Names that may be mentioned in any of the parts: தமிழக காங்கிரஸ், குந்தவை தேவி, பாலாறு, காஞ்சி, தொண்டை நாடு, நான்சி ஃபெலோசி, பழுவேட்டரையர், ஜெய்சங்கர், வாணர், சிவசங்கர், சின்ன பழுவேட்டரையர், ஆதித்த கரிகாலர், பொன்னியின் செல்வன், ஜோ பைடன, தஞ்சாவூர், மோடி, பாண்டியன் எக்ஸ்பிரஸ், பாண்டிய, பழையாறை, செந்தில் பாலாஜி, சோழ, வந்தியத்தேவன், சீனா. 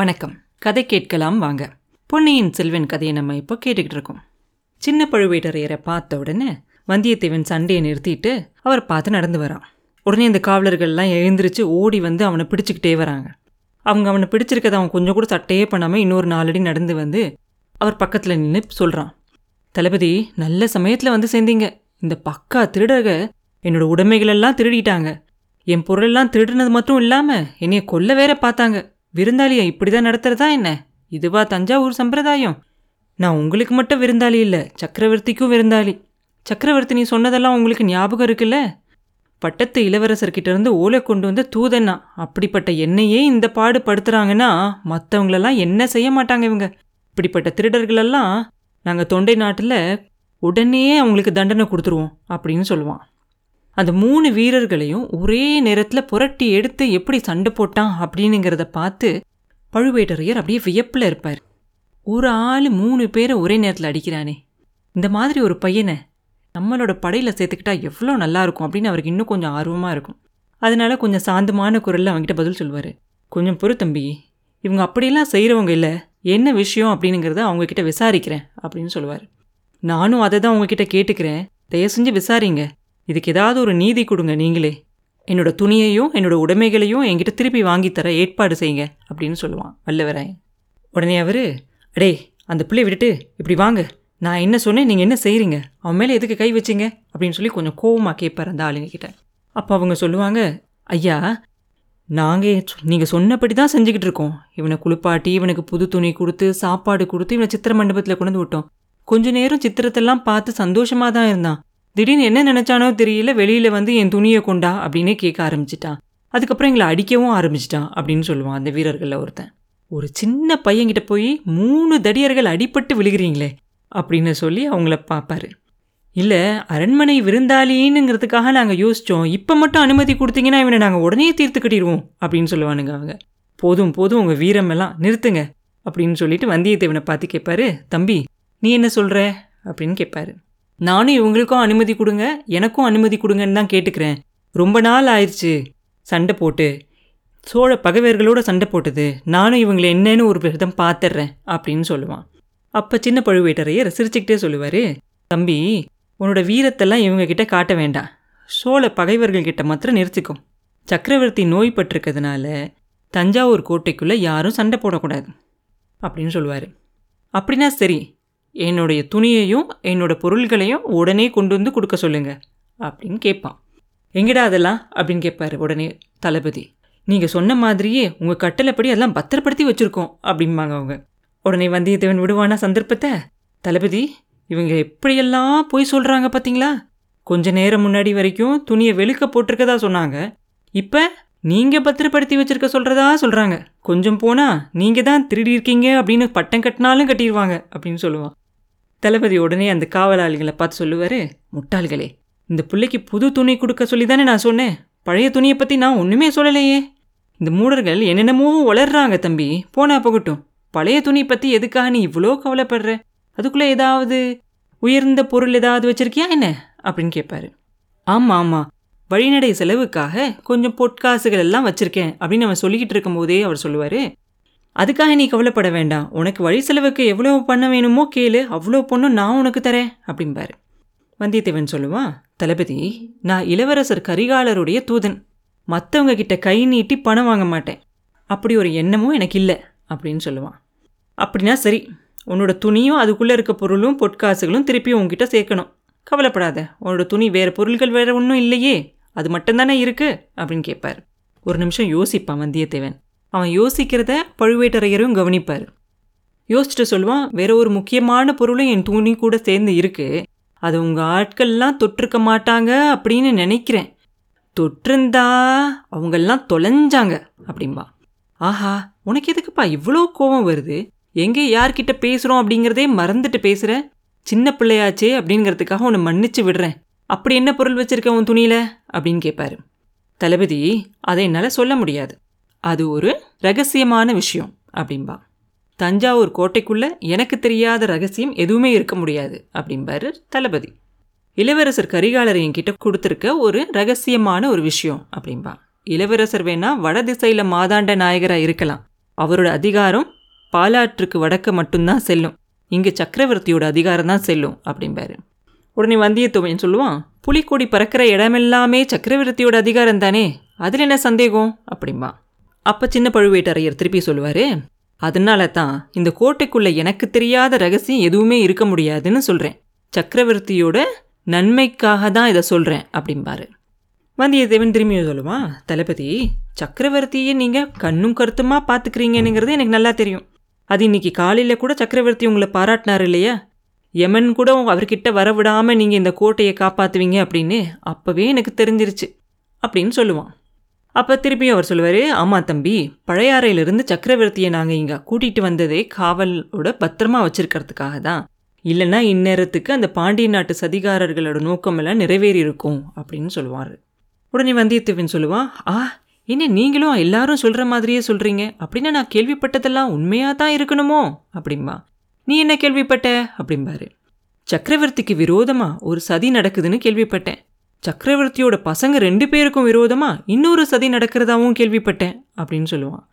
வணக்கம். கதை கேட்கலாம் வாங்க. பொன்னியின் செல்வன் கதையை நம்ம இப்போ கேட்டுக்கிட்டு இருக்கோம். சின்ன பழுவேட்டரையரை பார்த்த உடனே வந்தியத்தேவன் சண்டையை நிறுத்திட்டு அவரை பார்த்து நடந்து வரான். உடனே இந்த காவலர்கள்லாம் எழுந்திரிச்சு ஓடி வந்து அவனை பிடிச்சிக்கிட்டே வராங்க. அவனை பிடிச்சிருக்கதை அவன் கொஞ்சம் கூட சட்டையே பண்ணாமல் இன்னொரு 4 அடி நடந்து வந்து அவர் பக்கத்தில் நின்று சொல்கிறான், தளபதி நல்ல சமயத்தில் வந்து சேர்ந்தீங்க. இந்த பக்கா திருடர்கள் என்னோடய உடைமைகளெல்லாம் திருடிட்டாங்க. என் பொருளெல்லாம் திருடினது மட்டும் இல்லாமல் என்னைய கொல்ல வேற பார்த்தாங்க. விருந்தாளியை இப்படி தான் நடத்துகிறதா என்ன? இதுவா தஞ்சாவூர் சம்பிரதாயம்? நான் உங்களுக்கு மட்டும் விருந்தாளி இல்லை, சக்கரவர்த்திக்கும் விருந்தாளி. சக்கரவர்த்தி நீ சொன்னதெல்லாம் உங்களுக்கு ஞாபகம் இருக்குல்ல? பட்டத்து இளவரசர்கிட்டேருந்து ஓலை கொண்டு வந்த தூதன்னா. அப்படிப்பட்ட என்னையே இந்த பாடு படுத்துகிறாங்கன்னா மற்றவங்களெல்லாம் என்ன செய்ய மாட்டாங்க இவங்க? இப்படிப்பட்ட திருடர்களெல்லாம் நாங்கள் தொண்டை நாட்டில் உடனே அவங்களுக்கு தண்டனை கொடுத்துருவோம் அப்படின்னு சொல்லுவான். அந்த 3 வீரர்களையும் ஒரே நேரத்தில் புரட்டி எடுத்து எப்படி சண்டை போட்டான் அப்படின்னுங்கிறத பார்த்து பழுவேட்டரையர் அப்படியே வியப்பில் இருப்பார். ஒரு ஆள் 3 பேரை ஒரே நேரத்தில் அடிக்கிறானே, இந்த மாதிரி ஒரு பையனை நம்மளோட படையில் சேர்த்துக்கிட்டா எவ்வளோ நல்லாயிருக்கும் அப்படின்னு அவருக்கு இன்னும் கொஞ்சம் ஆர்வமாக இருக்கும். அதனால் கொஞ்சம் சாந்தமான குரலில் அவங்ககிட்ட பதில் சொல்வார், கொஞ்சம் பொறு தம்பி, இவங்க அப்படியெல்லாம் செய்கிறவங்க இல்லை, என்ன விஷயம் அப்படிங்கிறத அவங்கக்கிட்ட விசாரிக்கிறேன் அப்படின்னு சொல்லுவார். நானும் அதை தான் அவங்கக்கிட்ட கேட்டுக்கிறேன், தயவு செஞ்சு விசாரிங்க, இதுக்கு ஏதாவது ஒரு நீதி கொடுங்க, நீங்களே என்னோடய துணியையும் என்னோடய உடைமைகளையும் என்கிட்ட திருப்பி வாங்கித்தர ஏற்பாடு செய்யுங்க அப்படின்னு சொல்லுவான் வல்லவராயன். உடனே அவர், அடே அந்த பிள்ளையை விட்டுட்டு இப்படி வாங்க, நான் என்ன சொன்னேன், நீங்கள் என்ன செய்கிறீங்க, அவன் மேலே எதுக்கு கை வச்சிங்க அப்படின்னு சொல்லி கொஞ்சம் கோவமாக கேட்பார் அந்த ஆளுங்கக்கிட்ட. அப்போ அவங்க சொல்லுவாங்க, ஐயா நீங்கள் சொன்னபடி தான் செஞ்சுக்கிட்டு இருக்கோம். இவனை குளிப்பாட்டி இவனுக்கு புது துணி கொடுத்து சாப்பாடு கொடுத்து இவனை சித்திர மண்டபத்தில் கொண்டு விட்டோம். கொஞ்ச நேரம் சித்திரத்தெல்லாம் பார்த்து சந்தோஷமாக தான் இருந்தான். திடீர்னு என்ன நினச்சானோ தெரியல, வெளியில் வந்து என் துணியை கொண்டா அப்படின்னு கேட்க ஆரம்பிச்சிட்டான். அதுக்கப்புறம் எங்களை அடிக்கவும் ஆரம்பிச்சிட்டான் அப்படின்னு சொல்லுவான் அந்த வீரர்களில் ஒருத்தன். ஒரு சின்ன பையன்கிட்ட போய் 3 தடியர்கள் அடிபட்டு விழுகிறீங்களே அப்படின்னு சொல்லி அவங்கள பார்ப்பாரு. இல்லை, அரண்மனை விருந்தாளின்னுங்கிறதுக்காக நாங்கள் யோசித்தோம், இப்போ மட்டும் அனுமதி கொடுத்தீங்கன்னா இவனை நாங்கள் உடனே தீர்த்து கட்டிடுவோம் அப்படின்னு சொல்லுவானுங்க அவங்க. போதும் போதும் உங்கள் வீரமெல்லாம் நிறுத்துங்க அப்படின்னு சொல்லிட்டு வந்தியத்தேவனை பார்த்து கேட்பாரு, தம்பி நீ என்ன சொல்கிற அப்படின்னு கேட்பாரு. நானும் இவங்களுக்கும் அனுமதி கொடுங்க, எனக்கும் அனுமதி கொடுங்கன்னு தான் கேட்டுக்கிறேன். ரொம்ப நாள் ஆயிடுச்சு சண்டை போட்டு, சோழ பகைவர்களோட சண்டை போட்டது, நானும் இவங்களை என்னன்னு ஒரு விதம் பார்த்துட்றேன் அப்படின்னு சொல்லுவான். அப்போ சின்ன பழுவேட்டரையர் சிரிச்சுக்கிட்டே சொல்லுவார், தம்பி உன்னோட வீரத்தெல்லாம் இவங்கக்கிட்ட காட்ட வேண்டாம், சோழ பகைவர்கள்கிட்ட மாத்திரம் நிறுத்திக்கும். சக்கரவர்த்தி நோய் பட்டிருக்கிறதுனால தஞ்சாவூர் கோட்டைக்குள்ளே யாரும் சண்டை போடக்கூடாது அப்படின்னு சொல்லுவார். அப்படின்னா சரி, என்னுடைய துணியையும் என்னோடய பொருள்களையும் உடனே கொண்டு வந்து கொடுக்க சொல்லுங்கள் அப்படின்னு கேட்பான். எங்கடா அதெல்லாம் அப்படின்னு கேட்பார் உடனே தளபதி. நீங்கள் சொன்ன மாதிரியே உங்கள் கட்டளைப்படி அதெல்லாம் பத்திரப்படுத்தி வச்சுருக்கோம் அப்படிம்பாங்க அவங்க. உடனே வந்தியத்தேவன் விடுவானா சந்தர்ப்பத்தை, தளபதி இவங்க எப்படியெல்லாம் போய் சொல்கிறாங்க பார்த்தீங்களா? கொஞ்ச நேரம் முன்னாடி வரைக்கும் துணியை வெளுக்க போட்டிருக்கதா சொன்னாங்க, இப்போ நீங்கள் பத்திரப்படுத்தி வச்சுருக்க சொல்கிறதா சொல்கிறாங்க. கொஞ்சம் போனால் நீங்கள் தான் திருடியிருக்கீங்க அப்படின்னு பட்டம் கட்டினாலும் கட்டிடுவாங்க அப்படின்னு சொல்லுவான் தளபதி. உடனே அந்த காவலாளிகளை பார்த்து சொல்லுவார், முட்டாள்களே, இந்த பிள்ளைக்கு புது துணி கொடுக்க சொல்லி தானே நான் சொன்னேன், பழைய துணியை பற்றி நான் ஒன்றுமே சொல்லலையே. இந்த மூடர்கள் என்னென்னமோ வளர்றாங்க தம்பி, போனா போகட்டும், பழைய துணி பற்றி எதுக்காக நீ இவ்வளோ கவலைப்படுற? அதுக்குள்ளே ஏதாவது உயர்ந்த பொருள் ஏதாவது வச்சுருக்கியா என்ன அப்படின்னு கேட்பாரு. ஆமாம் ஆமாம், வழிநடை செலவுக்காக கொஞ்சம் பொற்காசுகள் எல்லாம் வச்சுருக்கேன் அப்படின்னு அவன் சொல்லிக்கிட்டு இருக்கும்போதே அவர் சொல்லுவார், அதுக்காக நீ கவலைப்பட வேண்டாம், உனக்கு வழி செலவுக்கு எவ்வளோ பண்ண வேணுமோ கேளு, அவ்வளோ பொண்ணும் நான் உனக்கு தரேன் அப்படின்பாரு. வந்தியத்தேவன் சொல்லுவான், தளபதி நான் இளவரசர் கரிகாலருடைய தூதன், மற்றவங்க கிட்ட கை நீட்டி பணம் வாங்க மாட்டேன், அப்படி ஒரு எண்ணமும் எனக்கு இல்லை அப்படின்னு சொல்லுவான். அப்படின்னா சரி, உன்னோட துணியும் அதுக்குள்ளே இருக்க பொருளும் பொற்காசுகளும் திருப்பி உங்ககிட்ட சேர்க்கணும், கவலைப்படாத, உன்னோட துணி வேறு பொருள்கள் வேறு ஒன்றும் இல்லையே, அது மட்டும்தானே இருக்குது அப்படின்னு கேட்பார். ஒரு நிமிஷம் யோசிப்பான் வந்தியத்தேவன். அவன் யோசிக்கிறத பழுவேட்டரையரும் கவனிப்பார். யோசிச்சுட்டு சொல்லுவான், வேற ஒரு முக்கியமான பொருளும் என் துணி கூட சேர்ந்து இருக்குது, அது உங்கள் ஆட்கள்லாம் தொட்டிருக்க மாட்டாங்க அப்படின்னு நினைக்கிறேன், தொட்டிருந்தா அவங்கெல்லாம் தொலைஞ்சாங்க அப்படின்பா. ஆஹா, உனக்கு எதுக்குப்பா இவ்வளோ கோபம் வருது? எங்கே யார்கிட்ட பேசுகிறோம் அப்படிங்கிறதே மறந்துட்டு பேசுகிற, சின்ன பிள்ளையாச்சே அப்படிங்கிறதுக்காக உன்னை மன்னிச்சு விடுறேன், அப்படி என்ன பொருள் வச்சுருக்க உன் துணியில் அப்படின்னு கேட்பாரு. தளபதி அதை என்னால் சொல்ல முடியாது, அது ஒரு ரகசியமான விஷயம் அப்படின்பா. தஞ்சாவூர் கோட்டைக்குள்ளே எனக்கு தெரியாத ரகசியம் எதுவுமே இருக்க முடியாது அப்படின்பாரு தளபதி. இளவரசர் கரிகாலர் என்கிட்ட கொடுத்துருக்க ஒரு ரகசியமான ஒரு விஷயம் அப்படின்பா. இளவரசர் வேணா வடதிசையில் மாதாண்ட நாயகராக இருக்கலாம், அவரோட அதிகாரம் பாலாற்றுக்கு வடக்க மட்டும்தான் செல்லும், இங்கே சக்கரவர்த்தியோட அதிகாரம் தான் செல்லும் அப்படிம்பாரு. உடனே வந்தியத்தேவன் சொல்லுவான், புலிக்கொடி பறக்கிற இடமெல்லாமே சக்கரவர்த்தியோட அதிகாரம் தானே, அதில் என்ன சந்தேகம் அப்படிம்பா. அப்போ சின்ன பழுவேட்டரையர் திருப்பி சொல்லுவார், அதனால தான் இந்த கோட்டைக்குள்ளே எனக்கு தெரியாத ரகசியம் எதுவுமே இருக்க முடியாதுன்னு சொல்கிறேன், சக்கரவர்த்தியோட நன்மைக்காக தான் இதை சொல்கிறேன் அப்படிம்பாரு. வந்தியத்தேவன் திரும்பியும் சொல்லுவான், தளபதி சக்கரவர்த்தியை நீங்கள் கண்ணும் கருத்துமாக பார்த்துக்கிறீங்கன்னுங்கிறது எனக்கு நல்லா தெரியும். அது இன்றைக்கி காலையில் கூட சக்கரவர்த்தி உங்களை பாராட்டினார் இல்லையா, யமன் கூட அவர்கிட்ட வரவிடாமல் நீங்கள் இந்த கோட்டையை காப்பாற்றுவீங்க அப்படின்னு அப்போவே எனக்கு தெரிஞ்சிருச்சு அப்படின்னு சொல்லுவான். அப்போ திருப்பியும் அவர் சொல்லுவார், ஆமாம் தம்பி, பழையாறையிலிருந்து சக்கரவர்த்தியை நாங்கள் இங்கே கூட்டிகிட்டு வந்ததே காவலோட பத்திரமா வச்சுருக்கிறதுக்காக தான், இல்லைன்னா இந்நேரத்துக்கு அந்த பாண்டிய நாட்டு சதிகாரர்களோட நோக்கமெல்லாம் நிறைவேறி இருக்கும் அப்படின்னு சொல்லுவார். உடனே வந்தியத்தேவன் சொல்லுவான், என்ன நீங்களும் எல்லாரும் சொல்கிற மாதிரியே சொல்கிறீங்க, அப்படின்னா நான் கேள்விப்பட்டதெல்லாம் உண்மையாக தான் இருக்கணுமோ அப்படிம்பா. நீ என்ன கேள்விப்பட்ட அப்படிம்பாரு. சக்கரவர்த்திக்கு விரோதமாக ஒரு சதி நடக்குதுன்னு கேள்விப்பட்டேன், சக்கரவர்த்தியோட பசங்க 2 பேருக்கும் விரோதமாக இன்னொரு சதி நடக்கிறதாவும் கேள்விப்பட்டேன் அப்படின்னு சொல்லுவான்.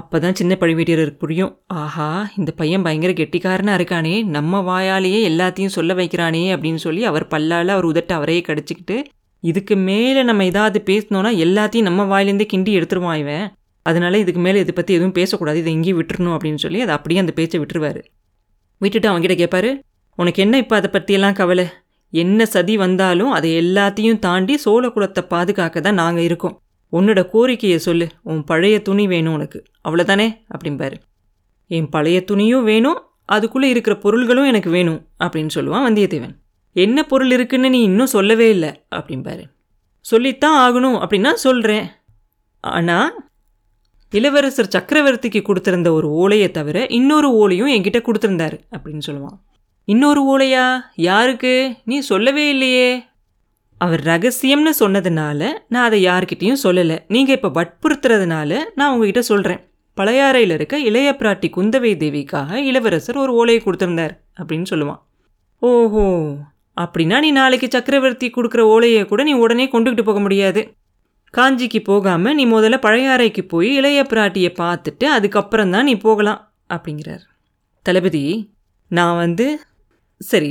அப்போ தான் சின்ன பழுவேட்டரையருக்கு புரியும், ஆஹா இந்த பையன் பயங்கர கெட்டிக்காரனாக இருக்கானே, நம்ம வாயாலேயே எல்லாத்தையும் சொல்ல வைக்கிறானே அப்படின்னு சொல்லி அவர் பல்லால் அவர் உதட்ட அவரையே கடிச்சிக்கிட்டு, இதுக்கு மேலே நம்ம ஏதாவது பேசினோன்னா எல்லாத்தையும் நம்ம வாயிலேருந்தே கிண்டி எடுத்துருவான் இவன், அதனால் இதுக்கு மேலே இதை பற்றி எதுவும் பேசக்கூடாது, இதை எங்கேயும் விட்டுருணும் அப்படின்னு சொல்லி அதை அப்படியே அந்த பேச்சை விட்டுருவார். விட்டுட்டு அவங்ககிட்ட கேட்பாரு, உனக்கு என்ன இப்போ அதை பற்றியெல்லாம் கவலை, என்ன சதி வந்தாலும் அதை எல்லாத்தையும் தாண்டி சோழ குலத்தை பாதுகாக்க தான் நாங்கள் இருக்கோம், உன்னோட கோரிக்கையை சொல்லு, உன் பழைய துணி வேணும் உனக்கு, அவ்வளோதானே அப்படிம்பாரு. என் பழைய துணியும் வேணும், அதுக்குள்ளே இருக்கிற பொருள்களும் எனக்கு வேணும் அப்படின்னு சொல்லுவான் வந்தியத்தேவன். என்ன பொருள் இருக்குன்னு நீ இன்னும் சொல்லவே இல்லை அப்படிம்பாரு. சொல்லித்தான் ஆகணும் அப்படின்னா சொல்கிறேன், ஆனால் இளவரசர் சக்கரவர்த்திக்கு கொடுத்துருந்த ஒரு ஓலையை தவிர இன்னொரு ஓலையும் என்கிட்ட கொடுத்துருந்தாரு அப்படின்னு சொல்லுவான். இன்னொரு ஓலையா, யாருக்கு, நீ சொல்லவே இல்லையே. அவர் ரகசியம்னு சொன்னதுனால நான் அதை யார்கிட்டையும் சொல்லலை, நீங்கள் இப்போ வற்புறுத்துறதுனால நான் உங்ககிட்ட சொல்கிறேன், பழையாறையில் இருக்க இளைய பிராட்டி குந்தவை தேவிக்காக இளவரசர் ஒரு ஓலையை கொடுத்துருந்தார் அப்படின்னு சொல்லுவான். ஓஹோ, அப்படின்னா நீ நாளைக்கு சக்கரவர்த்தி கொடுக்குற ஓலையை கூட நீ உடனே கொண்டுக்கிட்டு போக முடியாது, காஞ்சிக்கு போகாமல் நீ முதல்ல பழையாறைக்கு போய் இளைய பிராட்டியை பார்த்துட்டு அதுக்கப்புறம் தான் நீ போகலாம் அப்படிங்கிறார். தளபதி நான் சரி,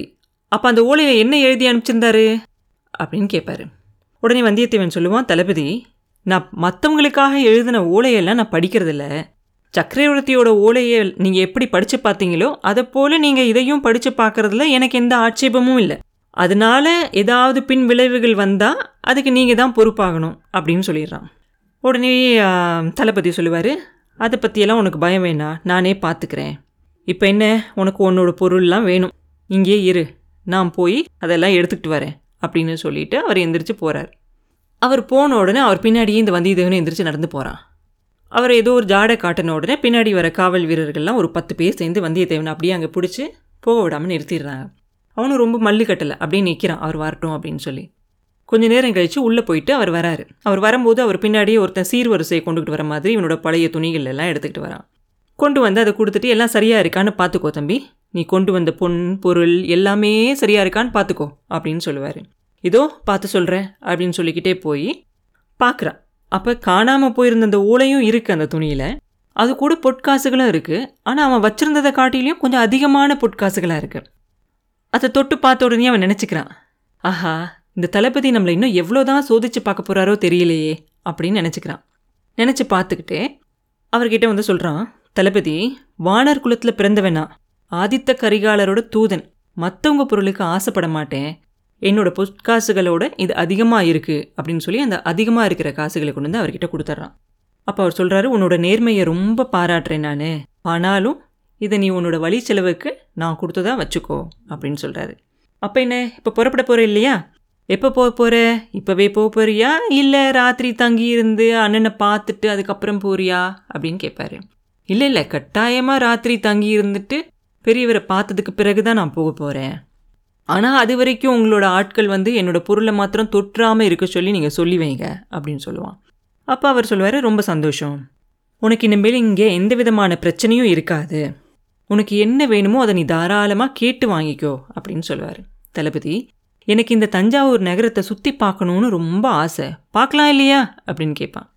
அப்போ அந்த ஓலையை என்ன எழுதி அனுப்பிச்சிருந்தாரு அப்படின்னு கேட்பார். உடனே வந்தியத்தேவன் சொல்லுவான், தளபதி நான் மற்றவங்களுக்காக எழுதின ஓலையெல்லாம் நான் படிக்கிறதில்ல, சக்கரவர்த்தியோட ஓலையை நீங்கள் எப்படி படித்து பார்த்தீங்களோ அதை போல் நீங்கள் இதையும் படித்து பார்க்குறதுல எனக்கு எந்த ஆட்சேபமும் இல்லை, அதனால் ஏதாவது பின் விளைவுகள் வந்தால் அதுக்கு நீங்கள் தான் பொறுப்பாகணும் அப்படின்னு சொல்லிடுறான். உடனே தளபதி சொல்லுவார், அதை பற்றியெல்லாம் உனக்கு பயம் வேணாம், நானே பார்த்துக்கிறேன், இப்போ என்ன உனக்கு உன்னோட பொருள்லாம் வேணும், இங்கே இரு, நான் போய் அதெல்லாம் எடுத்துக்கிட்டு வரேன் அப்படின்னு சொல்லிவிட்டு அவர் எந்திரிச்சு போகிறார். அவர் போன உடனே அவர் பின்னாடியே இந்த வந்தியத்தேவனை எந்திரிச்சு நடந்து போகிறான். அவர் ஏதோ ஒரு ஜாடை காட்டின உடனே பின்னாடி வர காவல் வீரர்கள்லாம் ஒரு 10 பேர் சேர்ந்து வந்தியத்தேவனை அப்படியே அங்கே பிடிச்சி போக விடாமல் நிறுத்திடுறாங்க. அவனும் ரொம்ப மல்லு கட்டலை அப்படியே நிற்கிறான், அவர் வரட்டும் அப்படின்னு சொல்லி. கொஞ்சம் நேரம் கழித்து உள்ளே போயிட்டு அவர் வராரு. அவர் வரும்போது அவர் பின்னாடியே ஒருத்தன் சீர்வரிசையை கொண்டுக்கிட்டு வர மாதிரி இவனோட பழைய துணிகள் எல்லாம் எடுத்துக்கிட்டு வரான். கொண்டு வந்து அதை கொடுத்துட்டு, எல்லாம் சரியாக இருக்கான்னு பார்த்துக்கோ தம்பி, நீ கொண்டு வந்த பொன் பொருள் எல்லாமே சரியாக இருக்கான்னு பார்த்துக்கோ அப்படின்னு சொல்லுவார். இதோ பார்த்து சொல்கிறேன் அப்படின்னு சொல்லிக்கிட்டே போய் பார்க்குறான். அப்போ காணாமல் போயிருந்த அந்த ஓலையும் இருக்குது அந்த துணியில், அது கூட பொற்காசுகளும் இருக்குது, ஆனால் அவன் வச்சுருந்ததை காட்டிலையும் கொஞ்சம் அதிகமான பொற்காசுகளாக இருக்குது. அதை தொட்டு பார்த்த உடனே அவன் நினச்சிக்கிறான், ஆஹா இந்த தளபதி நம்மளை இன்னும் எவ்வளோ தான் சோதித்து பார்க்க போகிறாரோ தெரியலையே அப்படின்னு நினச்சிக்கிறான். நினச்சி பார்த்துக்கிட்டே அவர்கிட்ட சொல்கிறான், தளபதி வாணர் குலத்தில் பிறந்தவனா, ஆதித்த கரிகாலரோட தூதன், மற்றவங்க பொருளுக்கு ஆசைப்பட மாட்டேன், என்னோட பொற்காசுகளோட இது அதிகமாக இருக்குது அப்படின்னு சொல்லி அந்த அதிகமாக இருக்கிற காசுகளை கொண்டு வந்து அவர்கிட்ட கொடுத்துட்றான். அப்போ அவர் சொல்கிறாரு, உன்னோட நேர்மையை ரொம்ப பாராட்டுறேன் நான், ஆனாலும் இதை நீ உன்னோட வழி செலவுக்கு நான் கொடுத்ததாக வச்சுக்கோ அப்படின்னு சொல்கிறாரு. அப்போ என்ன இப்போ புறப்பட போகிற இல்லையா, எப்போ போக போகிற, இப்போவே போக போறியா இல்லை ராத்திரி தங்கியிருந்து அண்ணனை பார்த்துட்டு அதுக்கப்புறம் போறியா அப்படின்னு கேட்பாரு. இல்லை இல்லை கட்டாயமாக ராத்திரி தங்கி இருந்துட்டு பெரியவரை பார்த்ததுக்கு பிறகு தான் நான் போக போகிறேன், ஆனால் அது வரைக்கும் உங்களோட ஆட்கள் என்னோட பொருளை மாத்திரம் தொற்றாமல் இருக்க சொல்லி நீங்கள் சொல்லி வைங்க அப்படின்னு சொல்லுவான். அப்போ அவர் சொல்லுவார், ரொம்ப சந்தோஷம், உனக்கு இனிமேல் இங்கே எந்த விதமான பிரச்சனையும் இருக்காது, உனக்கு என்ன வேணுமோ அதை நீ தாராளமாக கேட்டு வாங்கிக்கோ அப்படின்னு சொல்லுவார். தளபதி எனக்கு இந்த தஞ்சாவூர் நகரத்தை சுற்றி பார்க்கணுன்னு ரொம்ப ஆசை, பார்க்கலாம் இல்லையா அப்படின்னு கேட்பான்.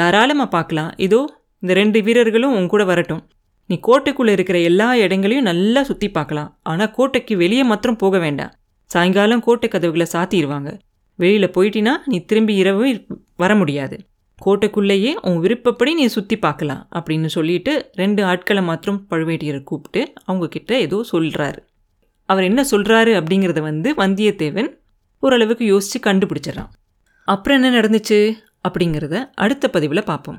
தாராளமாக பார்க்கலாம், இதோ இந்த 2 வீரர்களும் உன் கூட வரட்டும். நீ கோட்டைக்குள்ளே இருக்கிற எல்லா இடங்களையும் நல்லா சுற்றி பார்க்கலாம். ஆனால் கோட்டைக்கு வெளியே மாத்திரம் போக வேண்டாம். சாயங்காலம் கோட்டை கதவுகளை சாத்திடுவாங்க. வெளியில் போயிட்டினா நீ திரும்பி இரவு வர முடியாது. கோட்டைக்குள்ளேயே உன் விருப்பப்படி நீ சுற்றி பார்க்கலாம் அப்படின்னு சொல்லிட்டு 2 ஆட்களை மாத்திரம் பழுவேட்டரையரை கூப்பிட்டு அவங்கக்கிட்ட ஏதோ சொல்கிறாரு. அவர் என்ன சொல்கிறாரு அப்படிங்கிறத வந்தியத்தேவன் ஓரளவுக்கு யோசித்து கண்டுபிடிச்சிடறான். அப்புறம் என்ன நடந்துச்சு அப்படிங்கிறத அடுத்த பதிவில் பார்ப்போம்.